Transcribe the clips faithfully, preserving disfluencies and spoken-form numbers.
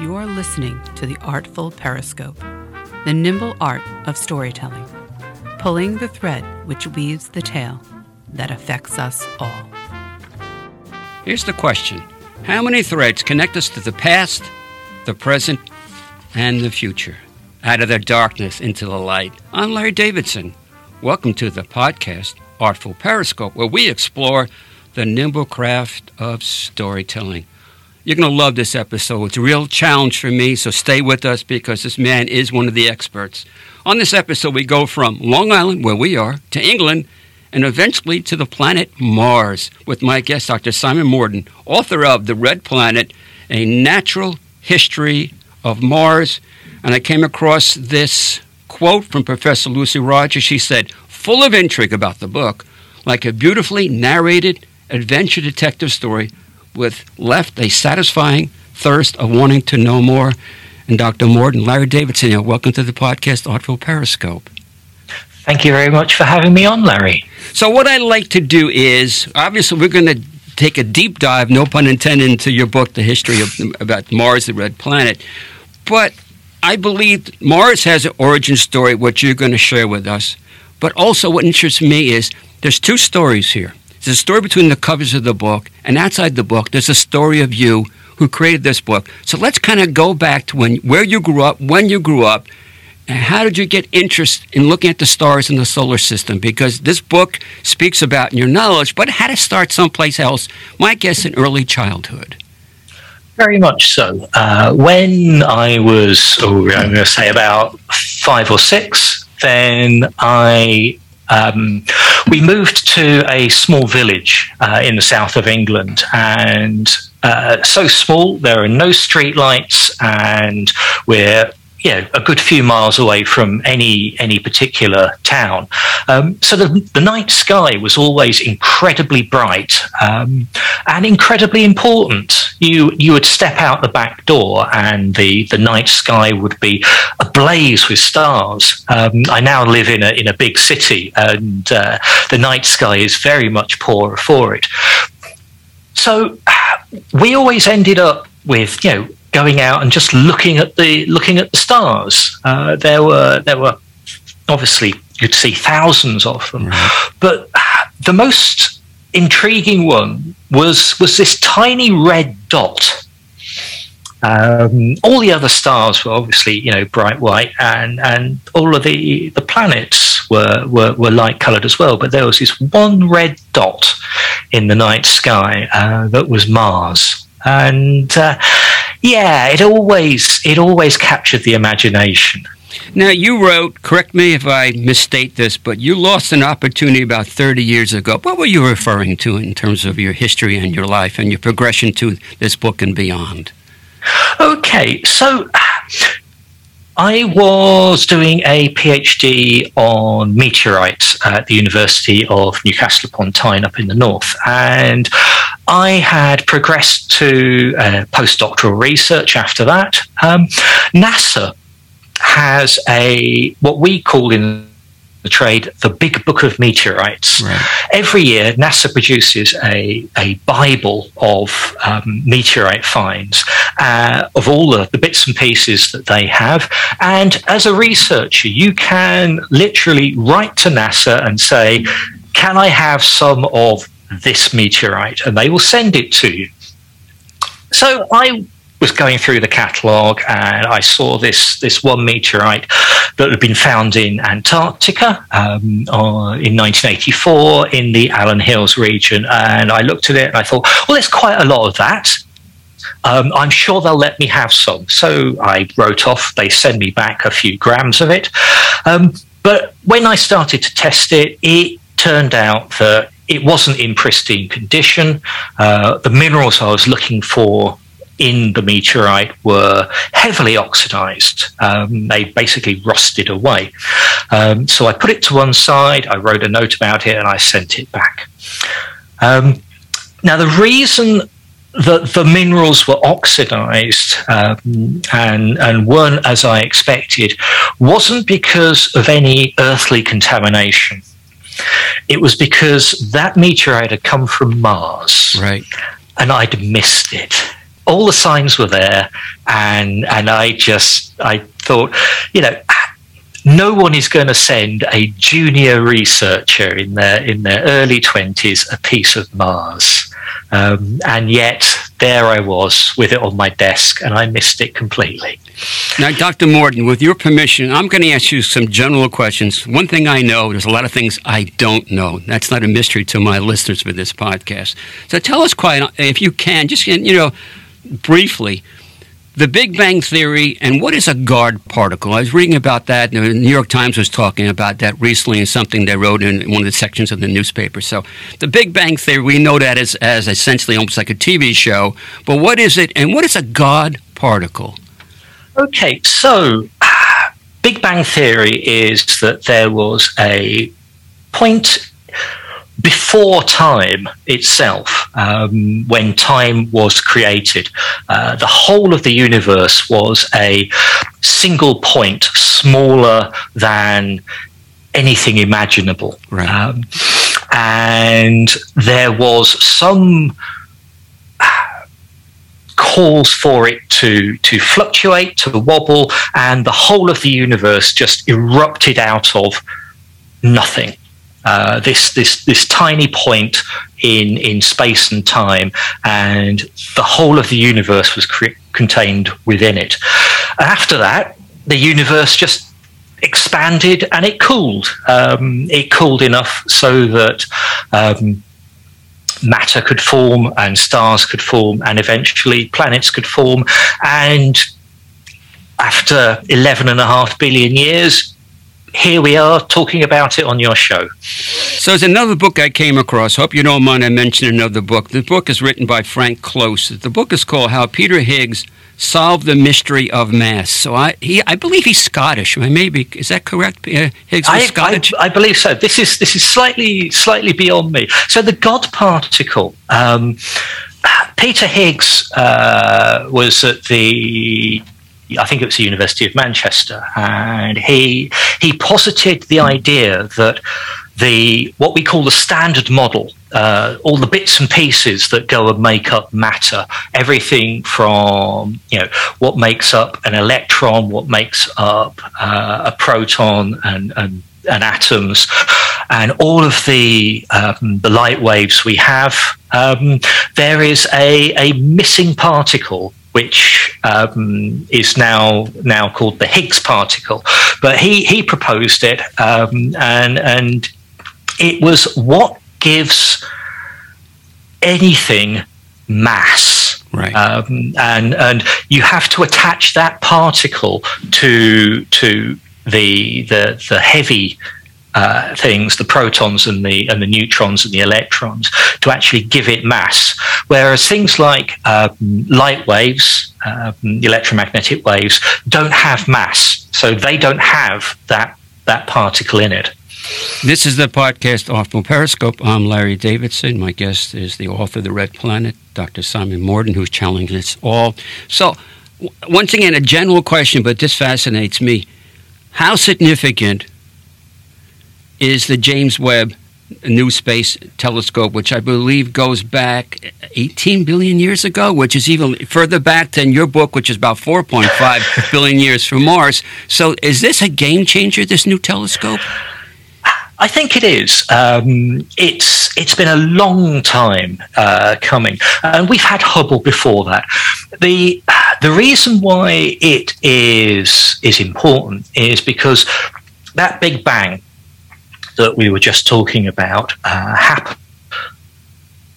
you're listening to the Artful Periscope, the nimble art of storytelling, pulling the thread which weaves the tale that affects us all. Here's the question. How many threads connect us to the past, the present, and the future? Out of the darkness into the light. I'm Larry Davidson. Welcome to the podcast, Artful Periscope, where we explore the nimble craft of storytelling. You're going to love this episode. It's a real challenge for me, so stay with us because this man is one of the experts. On this episode, we go from Long Island, where we are, to England, and eventually to the planet Mars, with my guest, Doctor Simon Morden, author of The Red Planet, A Natural History of Mars. And I came across this quote from Professor Lucy Rogers. She said, full of intrigue about the book, like a beautifully narrated adventure detective story with left a satisfying thirst of wanting to know more. And Doctor Morden, Larry Davidson, welcome to the podcast, Artful Periscope. Thank you very much for having me on, Larry. So what I'd like to do is, obviously, we're going to take a deep dive, no pun intended, into your book, The History of about Mars, the Red Planet. But I believe Mars has an origin story, which you're going to share with us. But also what interests me is there's two stories here. There's a story between the covers of the book, and outside the book, there's a story of you who created this book. So let's kind of go back to when, where you grew up, when you grew up, and how did you get interest in looking at the stars in the solar system? Because this book speaks about your knowledge, but how to start someplace else, my guess, in early childhood. Very much so. Uh, when I was, oh, I'm going to say about five or six, then I um, we moved to a small village uh, in the south of England, and uh, so small there are no street lights, and we're you know a good few miles away from any any particular town. Um, so the, the night sky was always incredibly bright um, and incredibly important. You you would step out the back door and the, the night sky would be ablaze with stars. Um, I now live in a in a big city, and uh, the night sky is very much poorer for it. So we always ended up with you know. going out and just looking at the looking at the stars. Uh, there were there were obviously you'd see thousands of them, mm-hmm. but the most intriguing one was was this tiny red dot. Um, all the other stars were obviously you know bright white, and and all of the the planets were were, were light coloured as well. But there was this one red dot in the night sky uh, that was Mars, and. Uh, Yeah, it always it always captured the imagination. Now, you wrote, correct me if I misstate this, but you lost an opportunity about thirty years ago. What were you referring to in terms of your history and your life and your progression to this book and beyond? Okay, so I was doing a PhD on meteorites at the University of Newcastle upon Tyne up in the north, and I had progressed to uh, postdoctoral research after that. Um, NASA has a what we call in the trade the Big Book of Meteorites. Right. Every year, NASA produces a a Bible of um, meteorite finds uh, of all the, the bits and pieces that they have. And as a researcher, you can literally write to NASA and say, "Can I have some of this meteorite?" and they will send it to you. So I was going through the catalogue and I saw this this one meteorite that had been found in Antarctica um, uh, in nineteen eighty-four in the Allan Hills region, and I looked at it and I thought, well, there's quite a lot of that. Um, I'm sure they'll let me have some. So I wrote off, they send me back a few grams of it. Um, but when I started to test it, it turned out that it wasn't in pristine condition. Uh, the minerals I was looking for in the meteorite were heavily oxidized. Um, they basically rusted away. Um, so I put it to one side, I wrote a note about it, and I sent it back. Um, now, the reason that the minerals were oxidized um, and, and weren't as I expected wasn't because of any earthly contamination. It was because that meteorite had come from Mars, right? And I'd missed it. all the signs were there, and and I just I thought, you know, no one is going to send a junior researcher in their in their early twenties a piece of Mars, um, and yet there I was with it on my desk, and I missed it completely. Now, Doctor Morden, with your permission, I'm going to ask you some general questions. One thing I know, there's a lot of things I don't know. That's not a mystery to my listeners for this podcast. So tell us, quite, if you can, just you know, briefly, the Big Bang Theory, and what is a guard particle? I was reading about that. The New York Times was talking about that recently in something they wrote in one of the sections of the newspaper. So the Big Bang Theory, we know that as, as essentially almost like a T V show. But what is it, and what is a guard particle? Okay, so uh, Big Bang Theory is that there was a point before time itself, um, when time was created, uh, the whole of the universe was a single point smaller than anything imaginable. Right. Um, and there was some calls for it to to fluctuate, to wobble, and the whole of the universe just erupted out of nothing. Uh, this this this tiny point in in space and time, and the whole of the universe was cre- contained within it. And after that, the universe just expanded and it cooled. Um, it cooled enough so that um, matter could form, and stars could form, and eventually planets could form. And after eleven and a half billion years. Here we are talking about it on your show. So there's another book I came across. Hope you don't mind I mention another book. The book is written by Frank Close. The book is called How Peter Higgs Solved the Mystery of Mass. So I he, I believe he's Scottish. Maybe, is that correct? Uh, Higgs was I, Scottish? I, I believe so. This is this is slightly slightly beyond me. So the God particle. Um, Peter Higgs uh, was at the... I think it was the University of Manchester, and he he posited the idea that the what we call the standard model, uh, all the bits and pieces that go and make up matter, everything from you know what makes up an electron, what makes up uh, a proton and, and and atoms, and all of the um, the light waves we have, um, there is a a missing particle, which um, is now now called the Higgs particle. But he, he proposed it, um, and and it was what gives anything mass. Right. Um, and and you have to attach that particle to to the the the heavy uh, things, the protons and the and the neutrons and the electrons, to actually give it mass. Whereas things like uh, light waves, uh, electromagnetic waves, don't have mass, so they don't have that that particle in it. This is the podcast Artful Periscope. I'm Larry Davidson. My guest is the author of The Red Planet, Doctor Simon Morden, who's challenging us all. So, w- once again, a general question, but this fascinates me. How significant is the James Webb New Space Telescope, which I believe goes back eighteen billion years ago, which is even further back than your book, which is about four point five billion years from Mars. So is this a game changer, this new telescope? I think it is. Um, it's it's been a long time uh, coming, and we've had Hubble before that. The the reason why it is is important is because that Big Bang that we were just talking about uh, happened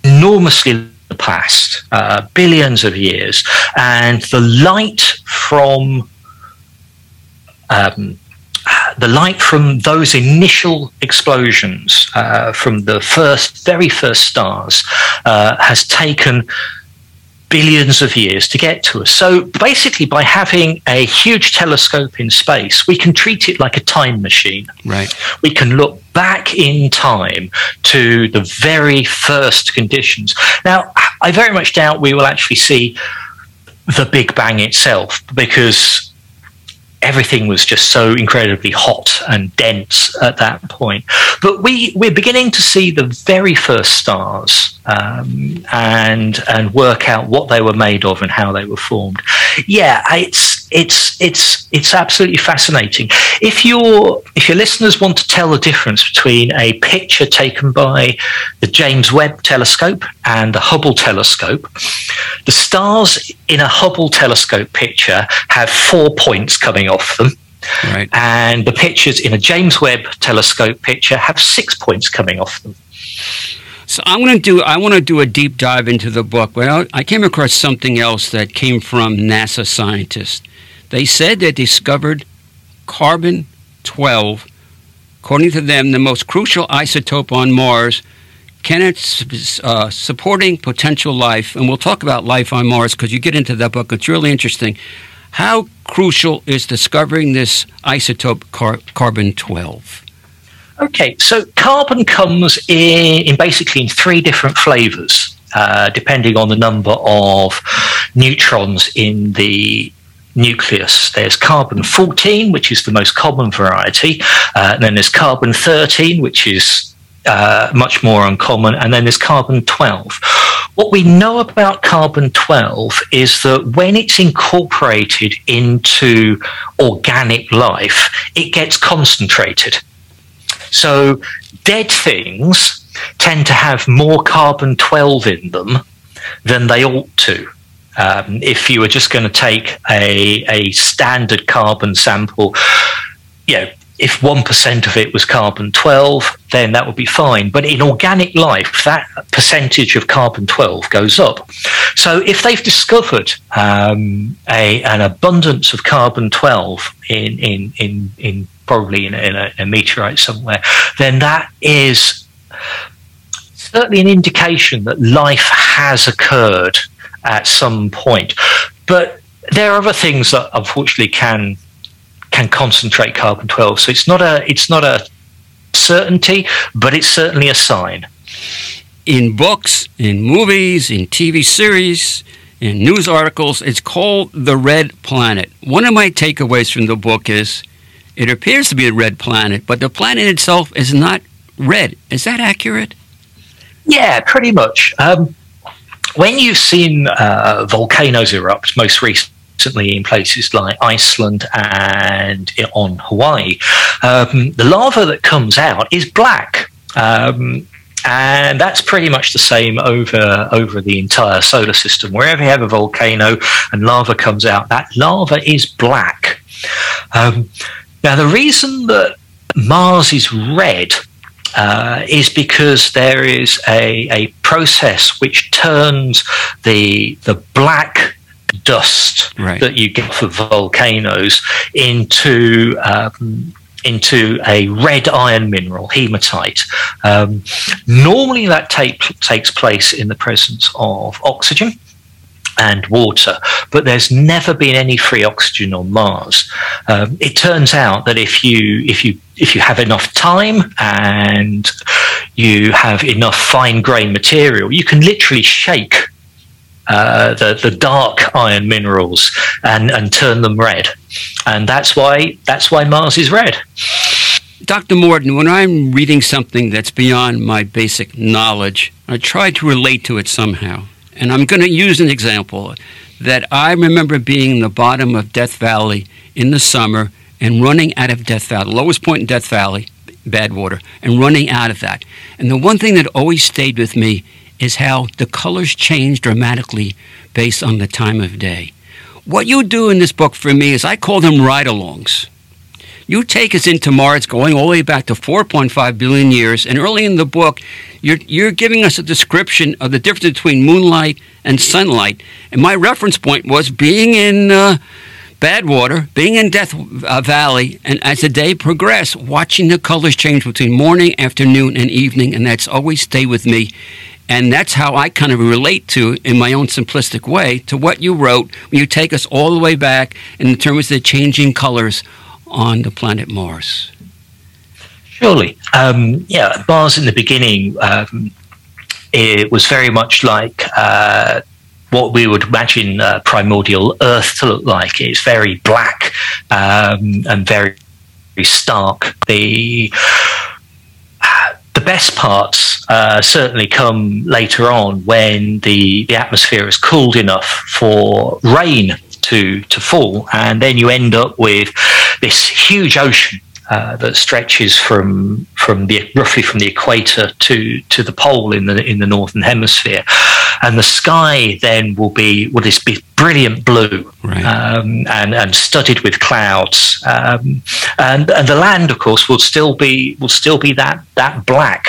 enormously in the past, uh, billions of years, and the light from um, the light from those initial explosions, uh, from the first, very first stars, uh, has taken billions of years to get to us. So basically, by having a huge telescope in space, we can treat it like a time machine. Right. We can look back in time to the very first conditions. Now, I very much doubt we will actually see the Big Bang itself, because everything was just so incredibly hot and dense at that point. But we, we're beginning to see the very first stars um, and and work out what they were made of and how they were formed. Yeah, it's it's it's it's absolutely fascinating. If your if your listeners want to tell the difference between a picture taken by the James Webb telescope and the Hubble telescope, the stars in a Hubble telescope picture have four points coming off them. Right. And the pictures in a James Webb telescope picture have six points coming off them. So I'm going to do. I want to do a deep dive into the book. Well, I came across something else that came from NASA scientists. They said they discovered carbon twelve. According to them, the most crucial isotope on Mars, can uh, supporting potential life. And we'll talk about life on Mars because you get into that book. It's really interesting. How crucial is discovering this isotope car- carbon twelve? Okay, so carbon comes in, in basically in three different flavors, uh, depending on the number of neutrons in the nucleus. There's carbon fourteen, which is the most common variety, uh, and then there's carbon thirteen, which is uh, much more uncommon, and then there's carbon twelve. What we know about carbon twelve is that when it's incorporated into organic life, it gets concentrated. So dead things tend to have more carbon twelve in them than they ought to. Um, if you were just going to take a, a standard carbon sample, you know, if one percent of it was carbon twelve, then that would be fine. But in organic life, that percentage of carbon twelve goes up. So if they've discovered um, a, an abundance of carbon twelve in in in, in probably in, in, a, in a meteorite somewhere, then that is certainly an indication that life has occurred at some point. But there are other things that unfortunately can... can concentrate carbon twelve, so it's not a it's not a certainty, but it's certainly a sign. In books, in movies, in T V series, in news articles, it's called the Red Planet. One of my takeaways from the book is it appears to be a red planet, but the planet itself is not red. Is that accurate? Yeah, pretty much. Um, when you've seen uh, volcanoes erupt, most recently, Recently, in places like Iceland and on Hawaii, um, the lava that comes out is black, um, and that's pretty much the same over over the entire solar system. Wherever you have a volcano and lava comes out, that lava is black. Um, now, the reason that Mars is red uh, is because there is a, a process which turns the the black dust right. that you get for volcanoes into um, into a red iron mineral, hematite. Um, normally that take, takes place in the presence of oxygen and water, but there's never been any free oxygen on Mars. Um, it turns out that if you if you if you have enough time and you have enough fine-grained material, you can literally shake Uh, the, the dark iron minerals and, and turn them red. And that's why that's why Mars is red. Doctor Morden, when I'm reading something that's beyond my basic knowledge, I try to relate to it somehow. And I'm going to use an example that I remember being in the bottom of Death Valley in the summer and running out of Death Valley, lowest point in Death Valley, bad water, and running out of that. And the one thing that always stayed with me is how the colors change dramatically based on the time of day. What you do in this book for me is I call them ride-alongs. You take us into Mars going all the way back to four point five billion years, and early in the book, you're, you're giving us a description of the difference between moonlight and sunlight. And my reference point was being in uh, Badwater, being in Death uh, Valley, and as the day progressed, watching the colors change between morning, afternoon, and evening, and that's always stayed with me. And that's how I kind of relate to, in my own simplistic way, to what you wrote when you take us all the way back in terms of the changing colors on the planet Mars. Surely. Um, yeah, Mars in the beginning, um, it was very much like uh, what we would imagine uh, primordial Earth to look like. It's very black um, and very, very stark. The... best parts uh, certainly come later on, when the, the atmosphere is cooled enough for rain to to fall, and then you end up with this huge ocean uh, that stretches from from the roughly from the equator to to the pole in the in the northern hemisphere, and the sky then will be what is brilliant blue, right. um, and and studded with clouds, um, and and the land, of course, will still be will still be that that black.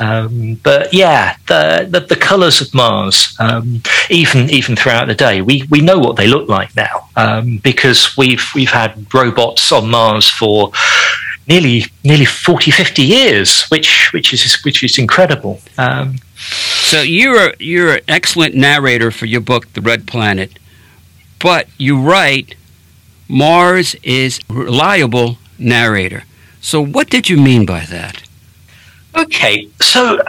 Um, but yeah, the the, the colours of Mars, um, even even throughout the day, we, we know what they look like now, um, because we've we've had robots on Mars for nearly nearly forty, fifty years, which which is which is incredible. Um, so you're a, you're an excellent narrator for your book, The Red Planet, but you write Mars is a reliable narrator. So what did you mean by that? Okay, so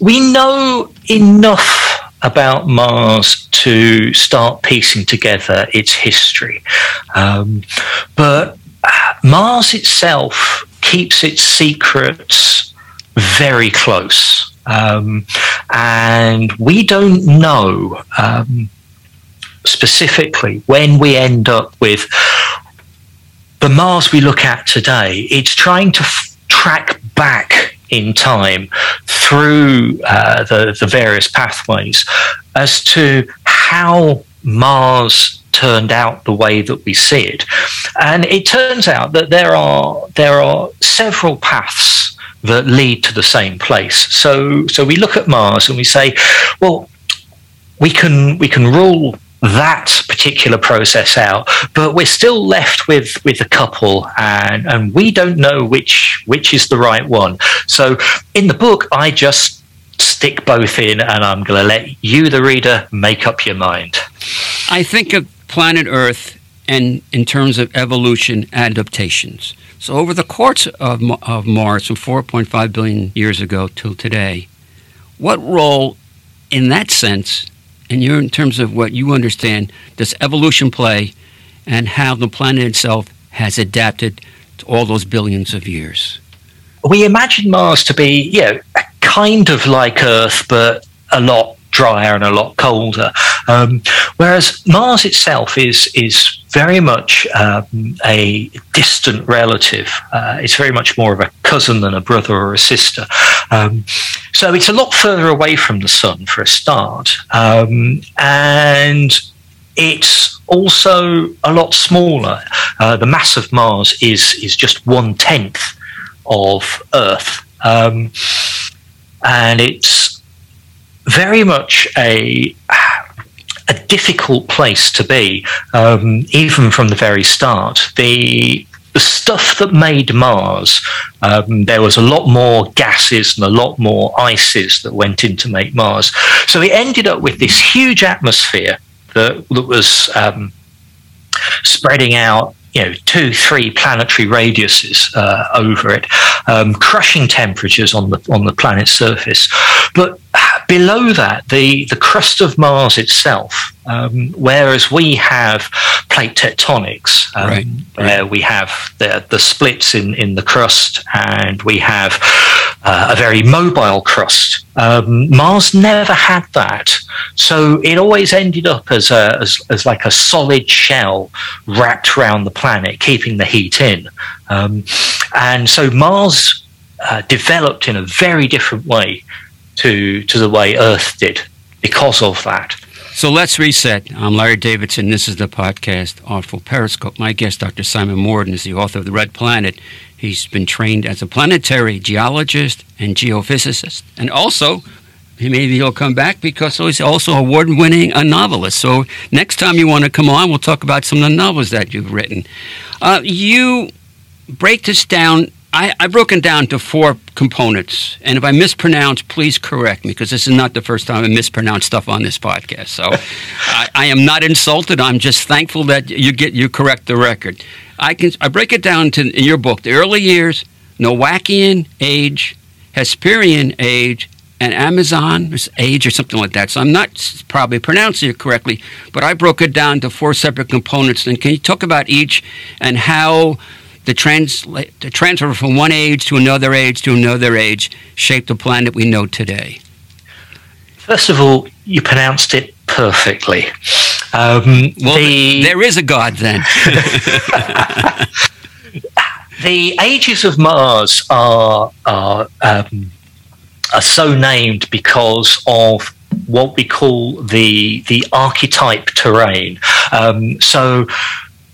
we know enough about Mars to start piecing together its history. Um, but Mars itself keeps its secrets very close. Um, and we don't know um, specifically when we end up with the Mars we look at today. It's trying to f- track back in time through uh, the, the various pathways as to how Mars turned out the way that we see it. And it turns out that there are there are several paths that lead to the same place. So so we look at Mars and we say, well, we can we can rule that particular process out, but we're still left with with a couple, and and we don't know which which is the right one. So in the book, I just stick both in, and I'm going to let you, the reader, make up your mind. I think of planet Earth and in terms of evolution adaptations. So over the course of, of Mars from four point five billion years ago till today, what role in that sense, and you're in terms of what you understand, does evolution play and how the planet itself has adapted to all those billions of years? We imagine Mars to be, you know, kind of like Earth, but a lot drier and a lot colder. Um, whereas Mars itself is is very much um, a distant relative. Uh, it's very much more of a cousin than a brother or a sister. Um, so it's a lot further away from the sun for a start. Um, and it's also a lot smaller. Uh, the mass of Mars is, is just one-tenth of Earth. Um, and it's very much a... a difficult place to be, um, even from the very start. The the stuff that made Mars, um, there was a lot more gases and a lot more ices that went in to make Mars. So it ended up with this huge atmosphere that, that was um, spreading out, you know, two, three planetary radiuses uh, over it, um, crushing temperatures on the on the planet's surface. But below that, the, the crust of Mars itself, um, whereas we have plate tectonics, um, right, right. where we have the, the splits in, in the crust, and we have uh, a very mobile crust. Um, Mars never had that, so it always ended up as a as, as like a solid shell wrapped around the planet, keeping the heat in. Um, and so Mars uh, developed in a very different way to to the way Earth did because of that. So let's reset. I'm Larry Davidson. This is the podcast Artful Periscope. My guest, Doctor Simon Morden, is the author of The Red Planet. He's been trained as a planetary geologist and geophysicist. And also, maybe he'll come back because he's also award-winning a novelist. So next time you want to come on, we'll talk about some of the novels that you've written. Uh, you break this down. I, I've broken down to four components, and if I mispronounce, please correct me, because this is not the first time I mispronounce stuff on this podcast. So I, I am not insulted. I'm just thankful that you get you correct the record. I can I break it down to in your book: the early years, Noachian age, Hesperian age, and Amazon age, or something like that. So I'm not probably pronouncing it correctly, but I broke it down to four separate components. And can you talk about each and how The, transla- the transfer from one age to another age to another age shaped the planet we know today. First of all, you pronounced it perfectly. Um, well, the- there is a God then. The ages of Mars are are, um, are so named because of what we call the the archetype terrain. Um, so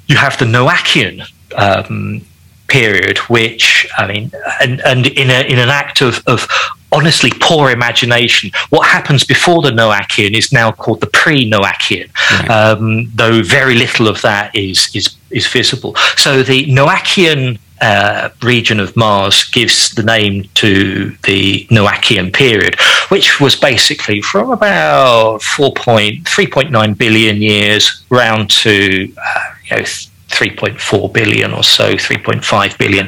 you have the Noachian um, period, which I mean, and, and in a, in an act of, of honestly poor imagination, what happens before the Noachian is now called the pre-Noachian, right. um, though very little of that is is is visible. So the Noachian Uh, region of Mars gives the name to the Noachian period, which was basically from about four point three point nine billion years round to uh, you know, three point four billion or so, three point five billion.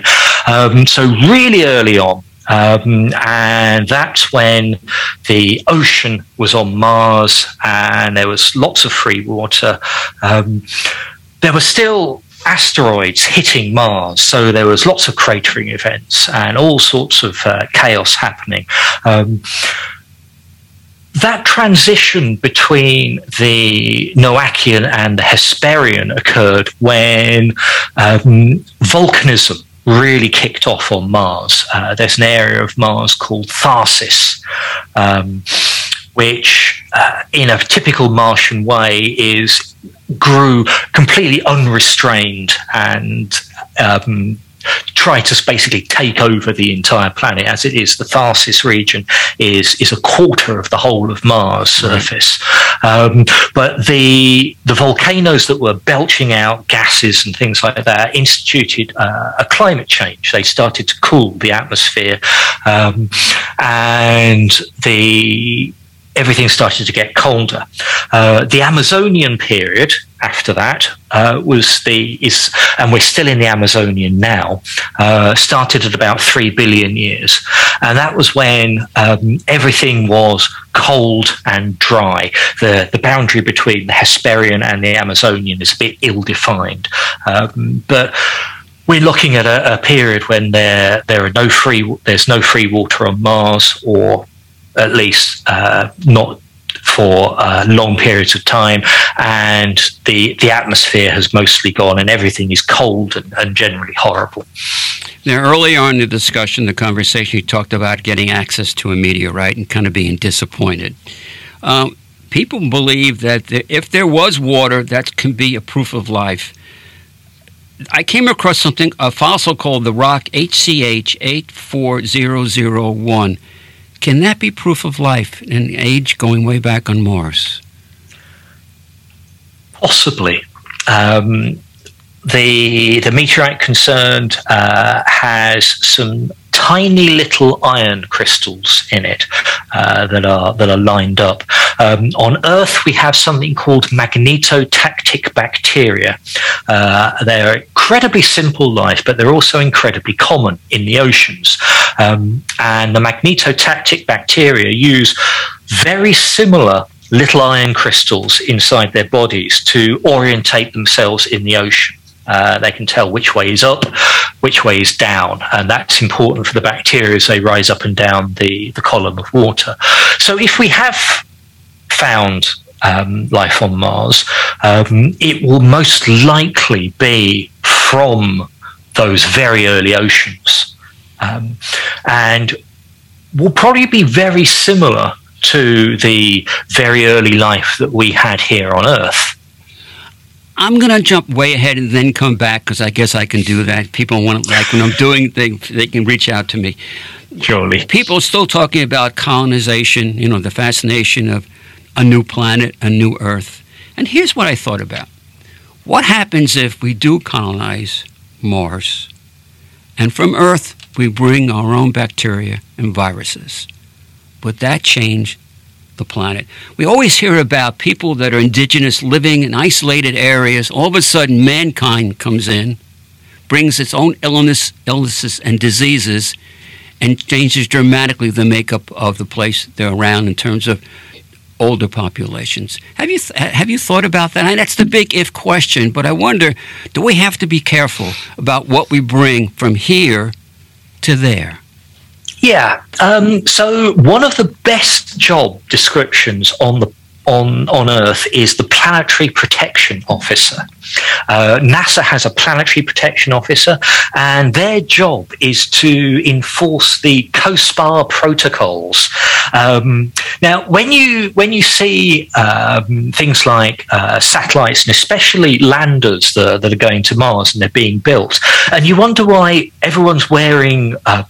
Um, so really early on, um, and that's when the ocean was on Mars and there was lots of free water. Um, there was still asteroids hitting Mars, so there was lots of cratering events and all sorts of uh, chaos happening. Um, that transition between the Noachian and the Hesperian occurred when um, volcanism really kicked off on Mars. Uh, there's an area of Mars called Tharsis, um, which uh, in a typical Martian way is grew completely unrestrained and um, tried to basically take over the entire planet. As it is, the Tharsis region is is a quarter of the whole of Mars' surface. Um, but the the volcanoes that were belching out gases and things like that instituted uh, a climate change. They started to cool the atmosphere, um, and the everything started to get colder. Uh, the Amazonian period after that uh, was the is, and we're still in the Amazonian now. Uh, started at about three billion years, and that was when um, everything was cold and dry. The the boundary between the Hesperian and the Amazonian is a bit ill-defined, um, but we're looking at a, a period when there there are no free there's no free water on Mars, or at least uh, not for uh, long periods of time, and the the atmosphere has mostly gone, and everything is cold and, and generally horrible. Now, early on in the discussion, the conversation, you talked about getting access to a meteorite and kind of being disappointed. Um, people believe that the, if there was water, that can be a proof of life. I came across something, a fossil called the rock H C H eight four zero zero one. Can that be proof of life and age going way back on Mars? Possibly. Um, the the meteorite concerned uh, has some tiny little iron crystals in it uh, that are that are lined up. Um, on Earth, we have something called magnetotactic bacteria. Uh, they're incredibly simple life, but they're also incredibly common in the oceans. Um, and the magnetotactic bacteria use very similar little iron crystals inside their bodies to orientate themselves in the ocean. Uh, they can tell which way is up, which way is down, and that's important for the bacteria as they rise up and down the, the column of water. So if we have found um, life on Mars, um, it will most likely be from those very early oceans, um, and will probably be very similar to the very early life that we had here on Earth. I'm going to jump way ahead and then come back, because I guess I can do that. People want to, like, when I'm doing things, they can reach out to me. Surely. People are still talking about colonization, you know, the fascination of a new planet, a new Earth. And here's what I thought about. What happens if we do colonize Mars, and from Earth we bring our own bacteria and viruses? Would that change the planet? We always hear about people that are indigenous living in isolated areas. All of a sudden, mankind comes in, brings its own illness, illnesses and diseases, and changes dramatically the makeup of the place they're around in terms of older populations. Have you th- have you thought about that? And that's the big if question, but I wonder, do we have to be careful about what we bring from here to there? Yeah. Um, so one of the best job descriptions on the on on Earth is the Planetary Protection Officer. Uh, NASA has a Planetary Protection Officer, and their job is to enforce the COSPAR protocols. Um, now, when you when you see um, things like uh, satellites, and especially landers that, that are going to Mars and they're being built, and you wonder why everyone's wearing um,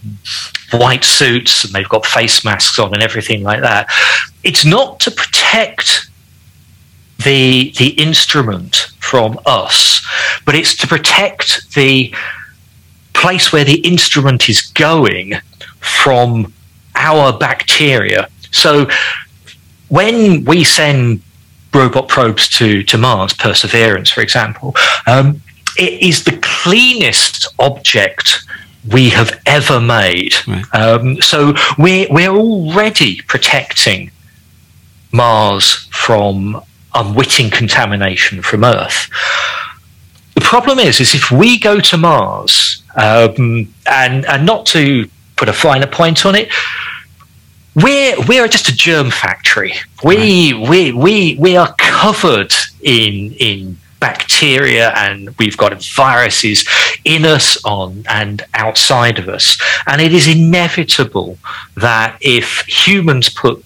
white suits and they've got face masks on and everything like that, it's not to protect the the instrument from us, but it's to protect the place where the instrument is going from our bacteria. So when we send robot probes to, to Mars, Perseverance, for example, um, it is the cleanest object we have ever made. Right. Um, so we're, we're already protecting Mars from unwitting contamination from Earth. The problem is, is if we go to Mars, um, and and not to put a finer point on it, we're we're just a germ factory. We right. we we we are covered in in bacteria, and we've got viruses in us, on and outside of us. And it is inevitable that if humans put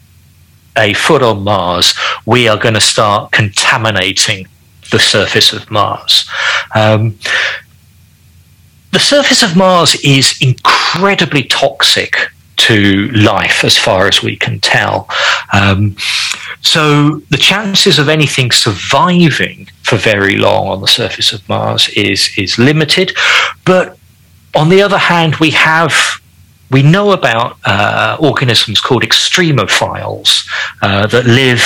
a foot on Mars, we are going to start contaminating the surface of Mars. Um, the surface of Mars is incredibly toxic to life, as far as we can tell. Um, so the chances of anything surviving for very long on the surface of Mars is is limited. But on the other hand, we have We know about uh, organisms called extremophiles uh, that live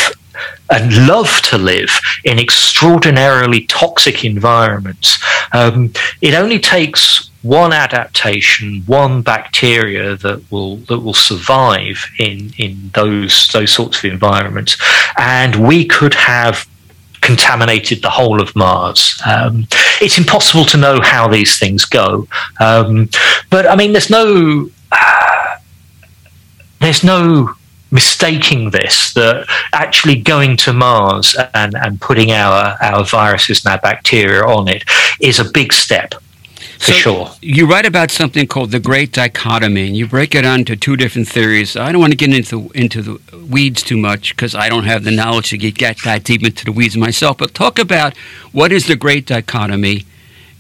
and love to live in extraordinarily toxic environments. Um, it only takes one adaptation, one bacteria that will that will survive in in those those sorts of environments, and we could have contaminated the whole of Mars. Um, it's impossible to know how these things go, um, but I mean, there's no. Uh, there's no mistaking this, that actually going to Mars and, and putting our, our viruses and our bacteria on it is a big step, for so sure. You write about something called the Great Dichotomy, and you break it onto two different theories. I don't want to get into, into the weeds too much, because I don't have the knowledge to get that deep into the weeds myself, but talk about what is the Great Dichotomy.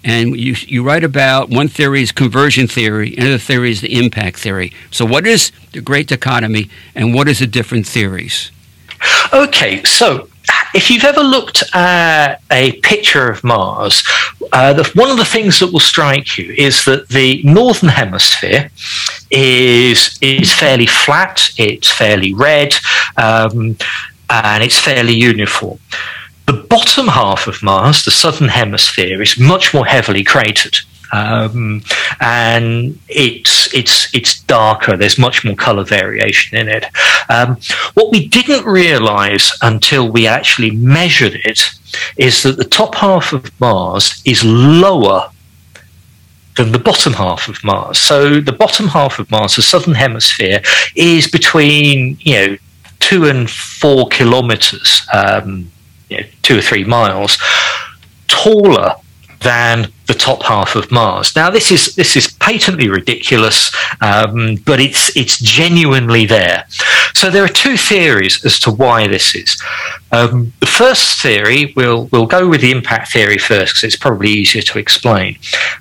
And you you write about one theory is conversion theory, another theory is the impact theory. So what is the Great Dichotomy, and what is the different theories? Okay, so if you've ever looked at a picture of Mars, uh, the, one of the things that will strike you is that the northern hemisphere is is fairly flat, it's fairly red, um, and it's fairly uniform. The bottom half of Mars, the southern hemisphere, is much more heavily cratered, um, and it's it's it's darker. There's much more color variation in it. Um, what we didn't realize until we actually measured it is that the top half of Mars is lower than the bottom half of Mars. So the bottom half of Mars, the southern hemisphere, is between you know two and four kilometers. Um, two or three miles taller than the top half of Mars. Now, this is this is patently ridiculous, um, but it's it's genuinely there. So there are two theories as to why this is. Um, the first theory, we'll we'll go with the impact theory first, because it's probably easier to explain.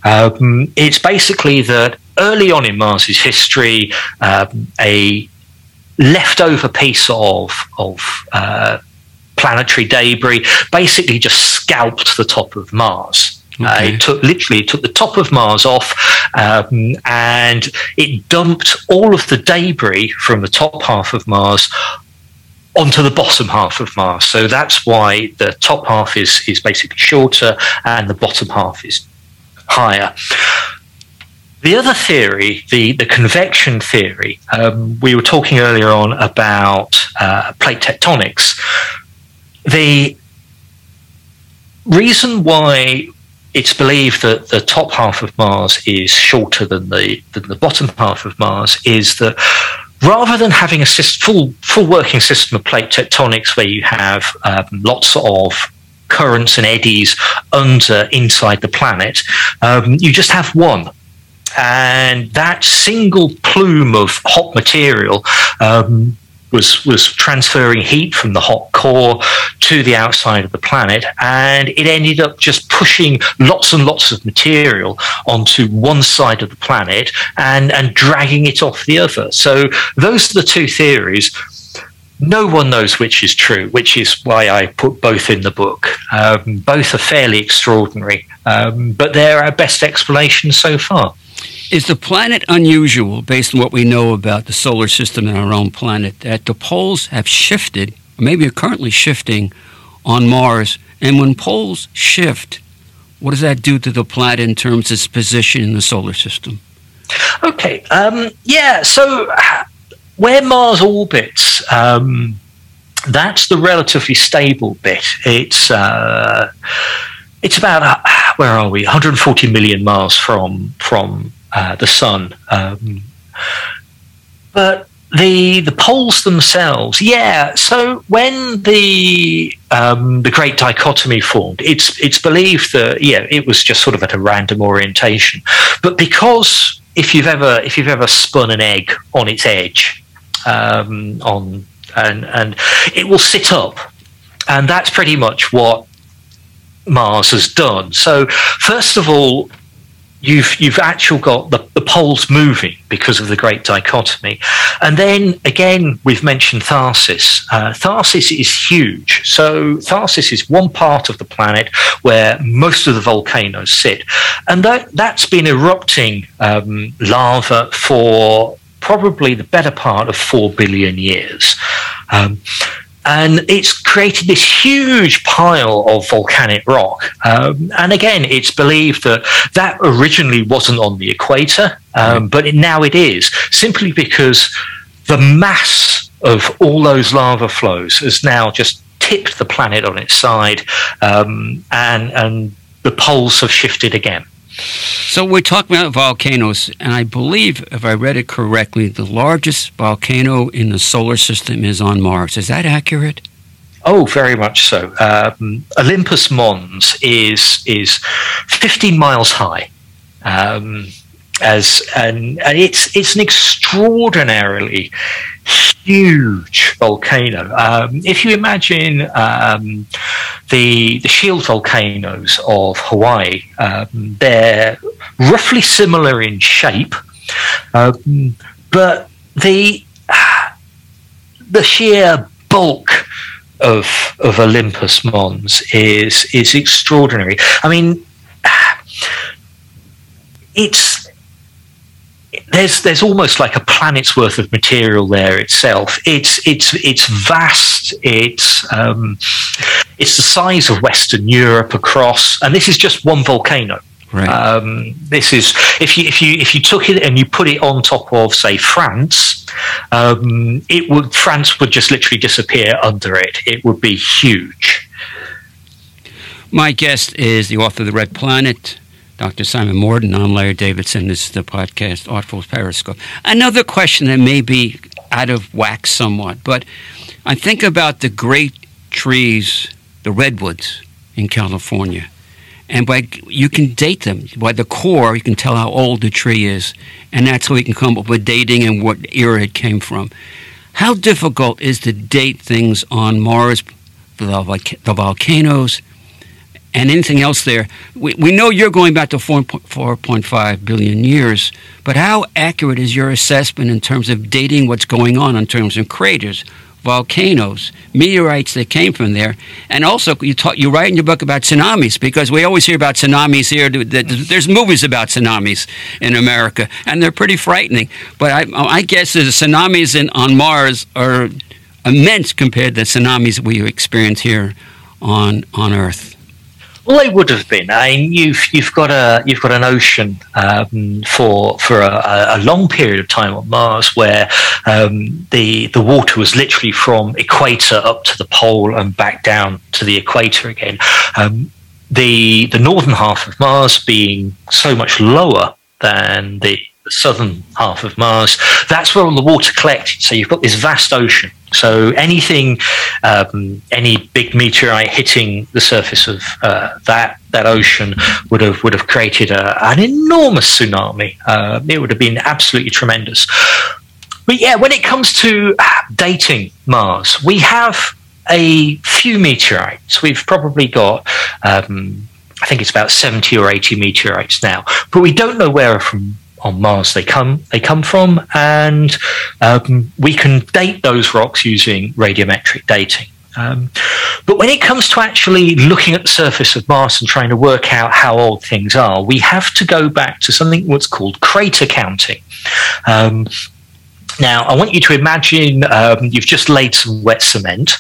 Um, it's basically that early on in Mars's history, um, a leftover piece of of uh, planetary debris basically just scalped the top of Mars. Okay. Uh, it took literally it took the top of Mars off, um, and it dumped all of the debris from the top half of Mars onto the bottom half of Mars. So that's why the top half is is basically shorter and the bottom half is higher. The other theory, the, the convection theory, um, we were talking earlier on about uh, plate tectonics. The reason why it's believed that the top half of Mars is shorter than the than the bottom half of Mars is that rather than having a full full working system of plate tectonics where you have um, lots of currents and eddies under inside the planet, um, you just have one. And that single plume of hot material um, was was transferring heat from the hot core to the outside of the planet, and it ended up just pushing lots and lots of material onto one side of the planet and, and dragging it off the other. So those are the two theories. No one knows which is true, which is why I put both in the book. Um, both are fairly extraordinary, um, but they're our best explanation so far. Is the planet unusual, based on what we know about the solar system and our own planet, that the poles have shifted, or maybe are currently shifting, on Mars? And when poles shift, what does that do to the planet in terms of its position in the solar system? Okay, um, yeah, so where Mars orbits, um, that's the relatively stable bit. It's... Uh, It's about, where are we, one hundred forty million miles from from uh, the sun. Um, but the the poles themselves, yeah. So when the um, the Great Dichotomy formed, it's it's believed that yeah, it was just sort of at a random orientation. But because if you've ever if you've ever spun an egg on its edge, um, on and and it will sit up, and that's pretty much what Mars has done. So first of all, you've you've actually got the, the poles moving because of the Great Dichotomy, and then again we've mentioned Tharsis. Uh, Tharsis is huge. So Tharsis is one part of the planet where most of the volcanoes sit, and that that's been erupting um, lava for probably the better part of four billion years. Um, And it's created this huge pile of volcanic rock. Um, and again, it's believed that that originally wasn't on the equator, um, but it, now it is, simply because the mass of all those lava flows has now just tipped the planet on its side, um, and, and the poles have shifted again. So we're talking about volcanoes, and I believe, if I read it correctly, the largest volcano in the solar system is on Mars. Is that accurate? Oh, very much so. Um, Olympus Mons is is fifteen miles high, um, as and, and it's it's an extraordinarily huge volcano. Um, if you imagine um, the the shield volcanoes of Hawaii, um, they're roughly similar in shape, um, but the the sheer bulk of of Olympus Mons is is extraordinary. I mean, it's. There's there's almost like a planet's worth of material there itself. It's it's it's vast. It's um, it's the size of Western Europe across, and this is just one volcano. Right. Um, this is if you if you if you took it and you put it on top of, say, France, um, it would France would just literally disappear under it. It would be huge. My guest is the author of The Red Planet, Doctor Simon Morden. I'm Larry Davidson. This is the podcast, Artful Periscope. Another question that may be out of whack somewhat, but I think about the great trees, the redwoods in California, and by you can date them. By the core, you can tell how old the tree is, and that's how we can come up with dating and what era it came from. How difficult is to date things on Mars, the, the volcanoes, and anything else there? We we know you're going back to four point five billion years, but how accurate is your assessment in terms of dating what's going on in terms of craters, volcanoes, meteorites that came from there? And also, you talk, you write in your book about tsunamis, because we always hear about tsunamis here. There's movies about tsunamis in America, and they're pretty frightening. But I, I guess the tsunamis in, on Mars are immense compared to the tsunamis we experience here on on Earth. Well, they would have been. I mean, you've you've got a you've got an ocean um, for for a, a long period of time on Mars where um, the the water was literally from equator up to the pole and back down to the equator again. Um, the the northern half of Mars being so much lower than the southern half of Mars, that's where all the water collected. So you've got this vast ocean. So anything, um, any big meteorite hitting the surface of uh, that that ocean would have would have created a, an enormous tsunami. Uh, it would have been absolutely tremendous. But yeah, when it comes to dating Mars, we have a few meteorites. We've probably got, um, I think it's about seventy or eighty meteorites now, but we don't know where from. On Mars they come they come from, and um, we can date those rocks using radiometric dating. Um, but when it comes to actually looking at the surface of Mars and trying to work out how old things are, we have to go back to something what's called crater counting. Um, now, I want you to imagine um, you've just laid some wet cement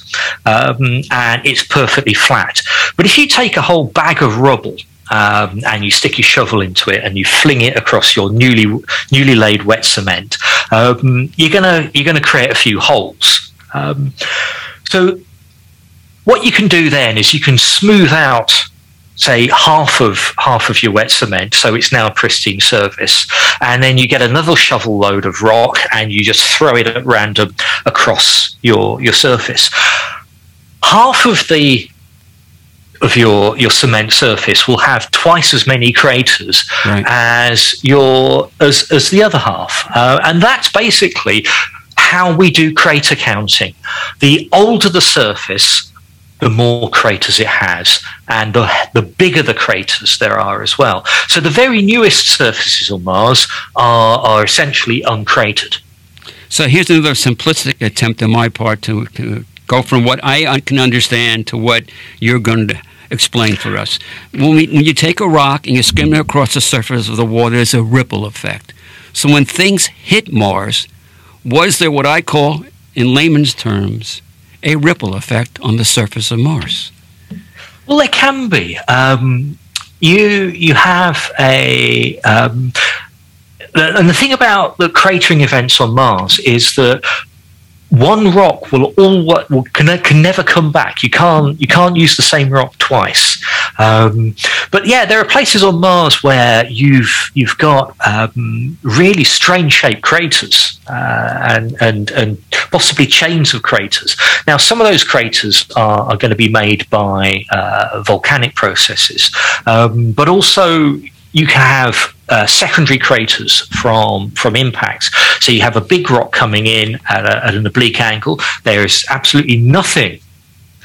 um, and it's perfectly flat. But if you take a whole bag of rubble, Um, and you stick your shovel into it and you fling it across your newly newly laid wet cement, um, you're gonna you're gonna create a few holes. Um, so what you can do then is you can smooth out, say, half of half of your wet cement, so it's now a pristine surface, and then you get another shovel load of rock and you just throw it at random across your your surface. Half of the of your your cement surface will have twice as many craters right. as your as as the other half, uh, and that's basically how we do crater counting. The older the surface, the more craters it has, and the the bigger the craters there are as well. So the very newest surfaces on Mars are are essentially uncratered. So here's another simplistic attempt on my part to, to go from what I can understand to what you're going to explain for us. When, we, when you take a rock and you skim it across the surface of the water, there's a ripple effect. So when things hit Mars, was there what I call, in layman's terms, a ripple effect on the surface of Mars? Well, there can be. Um, you you have a... Um, and the thing about the cratering events on Mars is that one rock will all will, can, can never come back. You can't you can't use the same rock twice. Um, but yeah, there are places on Mars where you've you've got um, really strange shaped craters uh, and and and possibly chains of craters. Now, some of those craters are, are going to be made by uh, volcanic processes, um, but also you can have Uh, secondary craters from from impacts. So you have a big rock coming in at, a, at an oblique angle. There is absolutely nothing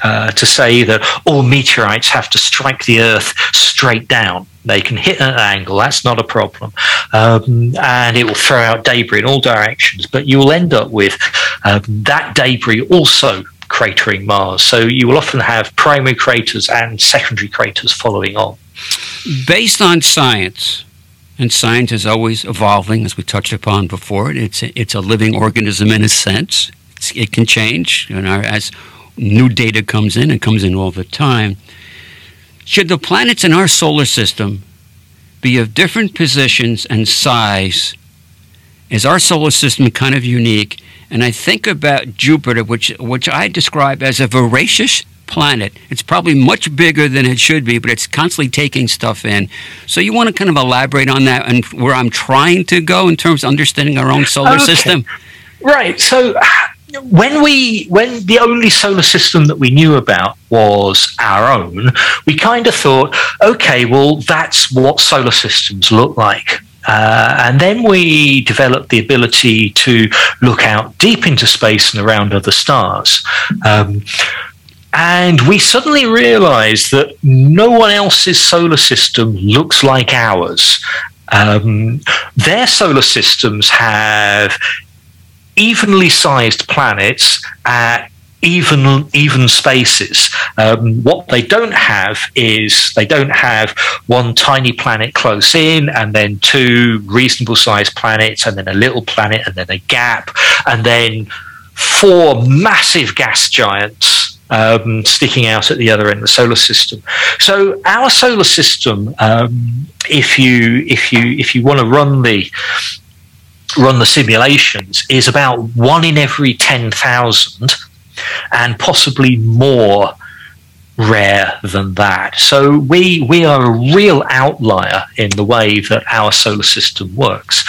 uh, to say that all meteorites have to strike the Earth straight down. They can hit at an angle. That's not a problem. Um, and it will throw out debris in all directions. But you will end up with uh, that debris also cratering Mars. So you will often have primary craters and secondary craters following on. Based on science... And science is always evolving, as we touched upon before. It's a, it's a living organism in a sense. It's, it can change, you know, as new data comes in, and comes in all the time. Should the planets in our solar system be of different positions and size? Is our solar system kind of unique? And I think about Jupiter, which which I describe as a voracious planet. It's probably much bigger than it should be, but it's constantly taking stuff in. So you want to kind of elaborate on that and where I'm trying to go in terms of understanding our own solar okay. system? Right. So when we when the only solar system that we knew about was our own, we kind of thought, okay, well, that's what solar systems look like. Uh, and then we developed the ability to look out deep into space and around other stars. Um And we suddenly realized that no one else's solar system looks like ours. Um, their solar systems have evenly sized planets at even even spaces. Um, what they don't have is they don't have one tiny planet close in and then two reasonable sized planets and then a little planet and then a gap and then four massive gas giants um, sticking out at the other end of the solar system. So our solar system, um, if you if you if you want to run the run the simulations, is about one in every ten thousand, and possibly more rare than that. So we we are a real outlier in the way that our solar system works.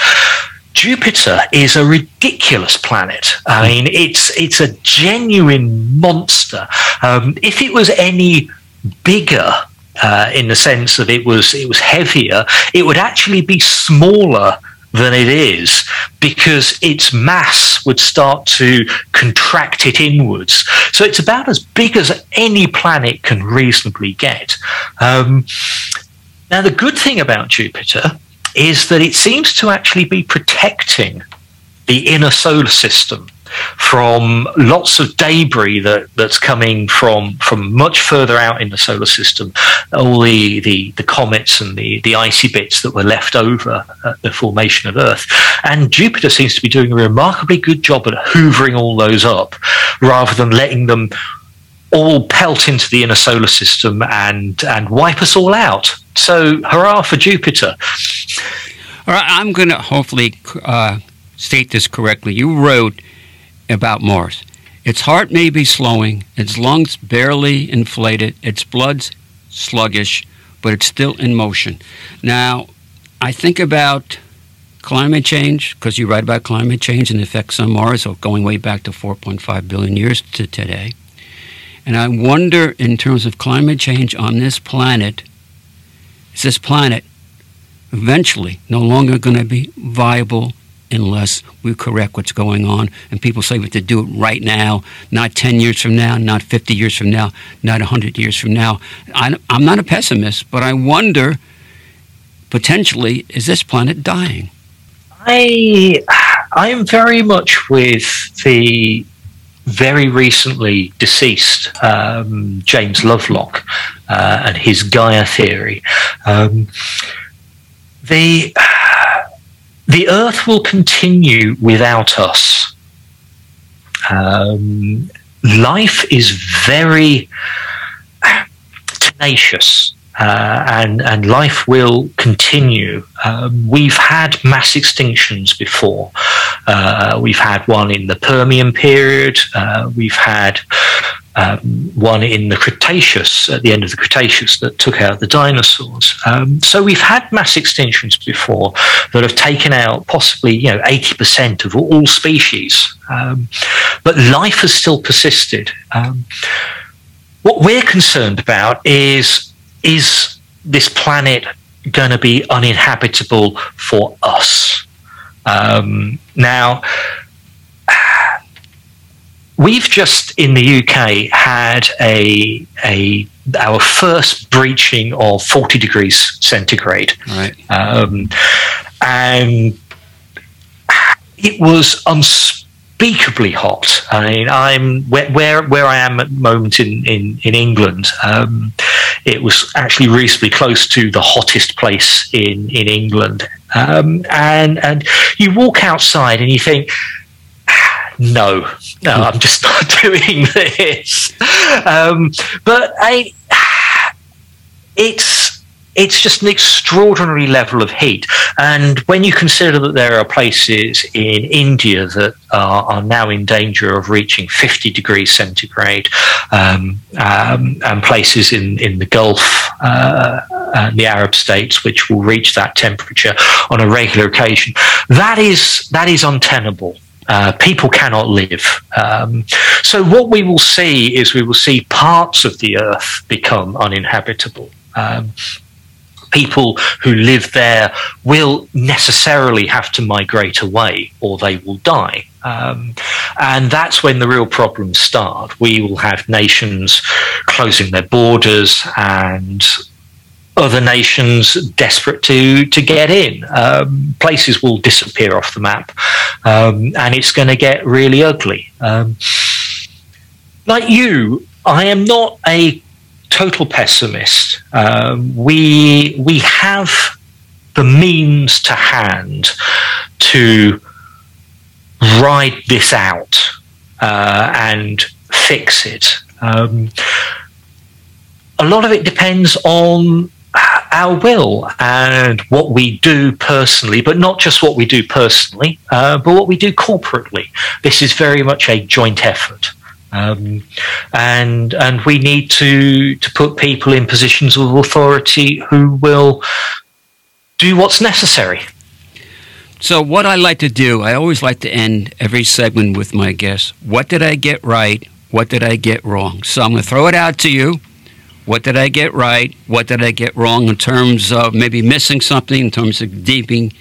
Jupiter is a ridiculous planet. I mean, it's it's a genuine monster. Um, if it was any bigger, uh, in the sense that it was it was heavier, it would actually be smaller than it is, because its mass would start to contract it inwards. So it's about as big as any planet can reasonably get. Um, now, the good thing about Jupiter is that it seems to actually be protecting the inner solar system from lots of debris that, that's coming from, from much further out in the solar system, all the, the, the comets and the, the icy bits that were left over at the formation of Earth. And Jupiter seems to be doing a remarkably good job at hoovering all those up, rather than letting them all pelt into the inner solar system and, and wipe us all out. So hurrah for Jupiter. All right, I'm going to hopefully uh, state this correctly. You wrote about Mars. Its heart may be slowing, its lungs barely inflated, its blood's sluggish, but it's still in motion. Now, I think about climate change, because you write about climate change and the effects on Mars, so going way back to four point five billion years to today. And I wonder, in terms of climate change on this planet, is this planet eventually no longer going to be viable unless we correct what's going on? And people say we have to do it right now, not ten years from now, not fifty years from now, not one hundred years from now. I, I'm not a pessimist, but I wonder, potentially, is this planet dying? I, I'm very much with the very recently deceased um, James Lovelock uh, and his Gaia theory. Um, the... The Earth will continue without us. Um, life is very tenacious, uh, and, and life will continue. Um, we've had mass extinctions before. Uh, we've had one in the Permian period. Uh, we've had um, one in the Cretaceous, at the end of the Cretaceous, that took out the dinosaurs. Um, so we've had mass extinctions before that have taken out possibly, you know, eighty percent of all species. Um, but life has still persisted. Um, what we're concerned about is, is this planet going to be uninhabitable for us? Um, now, we've just in the U K had a a our first breaching of forty degrees centigrade, right. um, and it was unspeakably hot. I mean, I'm where where, where I am at the moment in in in England. Um, it was actually reasonably close to the hottest place in in England, um, and and you walk outside and you think, No, no, I'm just not doing this. Um, but I, it's it's just an extraordinary level of heat. And when you consider that there are places in India that are, are now in danger of reaching fifty degrees centigrade, um, um, and places in, in the Gulf, uh, and the Arab states, which will reach that temperature on a regular occasion, that is that is untenable. Uh, people cannot live. Um, so what we will see is we will see parts of the Earth become uninhabitable. Um, people who live there will necessarily have to migrate away, or they will die. Um, and that's when the real problems start. We will have nations closing their borders and other nations desperate to to get in. Um, places will disappear off the map, um, and it's going to get really ugly. Um, like you, I am not a total pessimist. Um, we we have the means to hand to ride this out uh, and fix it. Um, a lot of it depends on our will and what we do personally, but not just what we do personally, uh, but what we do corporately. This is very much a joint effort. Um, and and we need to, to put people in positions of authority who will do what's necessary. So what I like to do, I always like to end every segment with my guests. What did I get right? What did I get wrong? So I'm going to throw it out to you. What did I get right? What did I get wrong in terms of maybe missing something, in terms of deeping,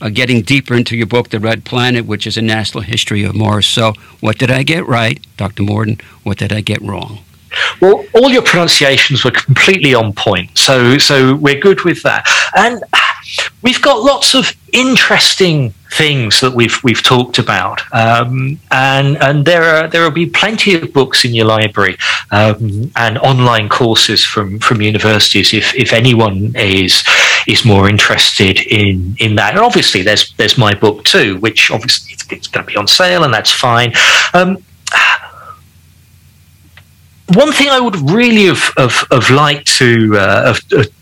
uh, getting deeper into your book, The Red Planet, which is a national history of Mars. So what did I get right, Doctor Morden? What did I get wrong? Well, all your pronunciations were completely on point, so so we're good with that. And we've got lots of interesting things that we've we've talked about, um, and and there are there will be plenty of books in your library um, and online courses from, from universities if if anyone is is more interested in, in that. And obviously, there's there's my book too, which obviously it's, it's going to be on sale, and that's fine. Um, One thing I would really have, have, have liked to uh, have,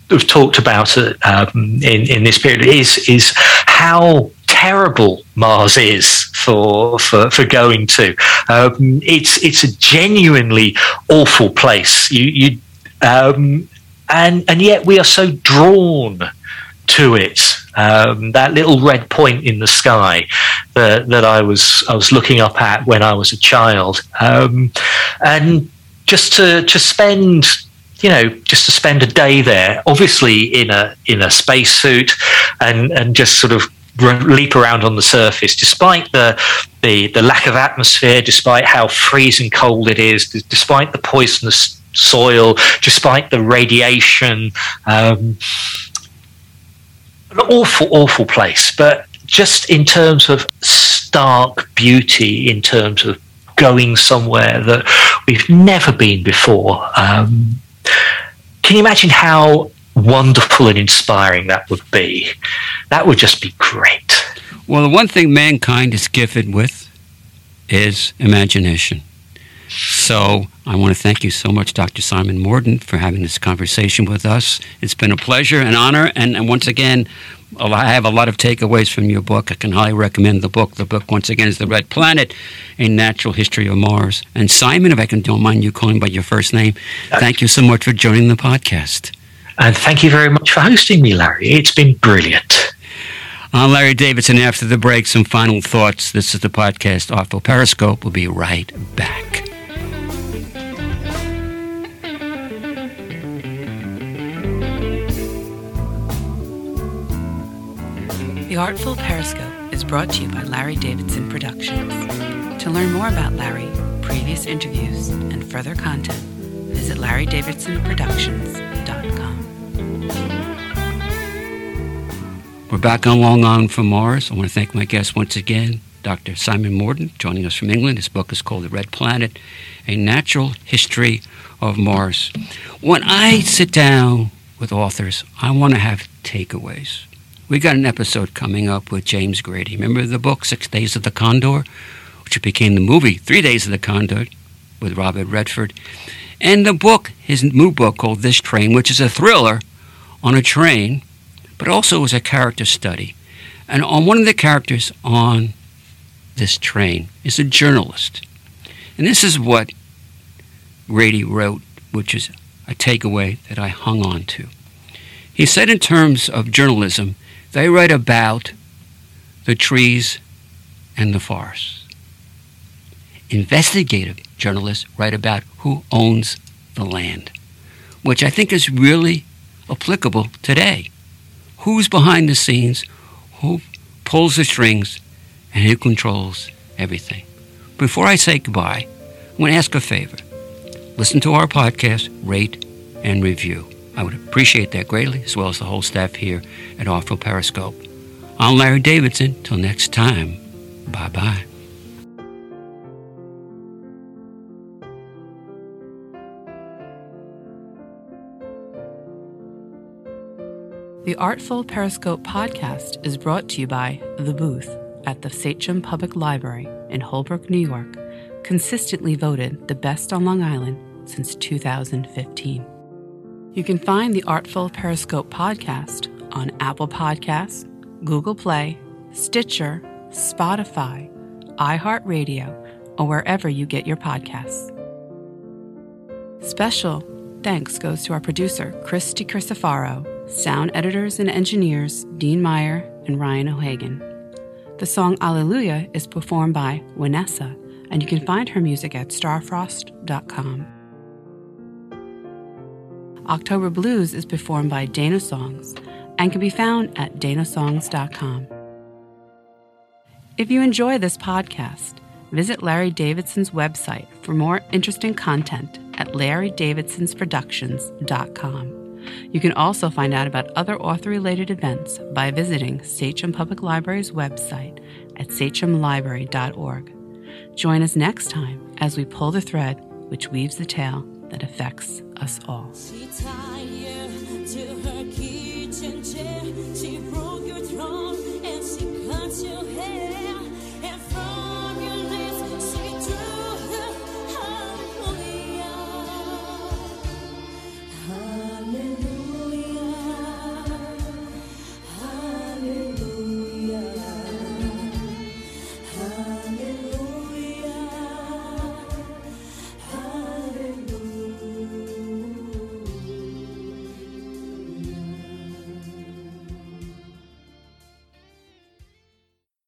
have talked about um, in, in this period is is how terrible Mars is for for, for going to. Um, it's it's a genuinely awful place. You, you um, and and yet we are so drawn to it. Um, that little red point in the sky that that I was I was looking up at when I was a child, um, and. Just to, to spend, you know, just to spend a day there, obviously in a in a spacesuit, and and just sort of r- leap around on the surface, despite the, the the lack of atmosphere, despite how freezing cold it is, d- despite the poisonous soil, despite the radiation, um, an awful, awful place. But just in terms of stark beauty, in terms of going somewhere that we've never been before. Um, can you imagine how wonderful and inspiring that would be? That would just be great. Well, the one thing mankind is gifted with is imagination. So I want to thank you so much, Doctor Simon Morden, for having this conversation with us. It's been a pleasure and honor. And, and once again, I have a lot of takeaways from your book. I can highly recommend the book. The book, once again, is The Red Planet, A Natural History of Mars. And Simon, if I can, don't mind you calling by your first name, thank you so much for joining the podcast. And thank you very much for hosting me, Larry. It's been brilliant. I'm Larry Davidson. After the break, some final thoughts. This is the podcast, Artful Periscope. We'll be right back. The Artful Periscope is brought to you by Larry Davidson Productions. To learn more about Larry, previous interviews, and further content, visit larry davidson productions dot com. We're back on Long Island from Mars. I want to thank my guest once again, Doctor Simon Morden, joining us from England. His book is called The Red Planet, A Natural History of Mars. When I sit down with authors, I want to have takeaways. We got an episode coming up with James Grady. Remember the book, Six Days of the Condor, which became the movie, Three Days of the Condor, with Robert Redford. And the book, his new book called This Train, which is a thriller on a train, but also is a character study. And on one of the characters on this train is a journalist. And this is what Grady wrote, which is a takeaway that I hung on to. He said in terms of journalism, they write about the trees and the forests. Investigative journalists write about who owns the land, which I think is really applicable today. Who's behind the scenes, who pulls the strings, and who controls everything. Before I say goodbye, I'm going to ask a favor. Listen to our podcast, rate, and review. I would appreciate that greatly, as well as the whole staff here at Artful Periscope. I'm Larry Davidson. Till next time, bye-bye. The Artful Periscope podcast is brought to you by The Booth at the Sachem Public Library in Holbrook, New York, consistently voted the best on Long Island since two thousand fifteen. You can find the Artful Periscope podcast on Apple Podcasts, Google Play, Stitcher, Spotify, iHeartRadio, or wherever you get your podcasts. Special thanks goes to our producer, Christy Crisafaro, sound editors and engineers, Dean Meyer and Ryan O'Hagan. The song Alleluia is performed by Vanessa, and you can find her music at starfrost dot com. October Blues is performed by Dana Songs and can be found at dana songs dot com. If you enjoy this podcast, visit Larry Davidson's website for more interesting content at larry davidsons productions dot com. You can also find out about other author-related events by visiting Sachem Public Library's website at sachem library dot org. Join us next time as we pull the thread which weaves the tale that affects us all.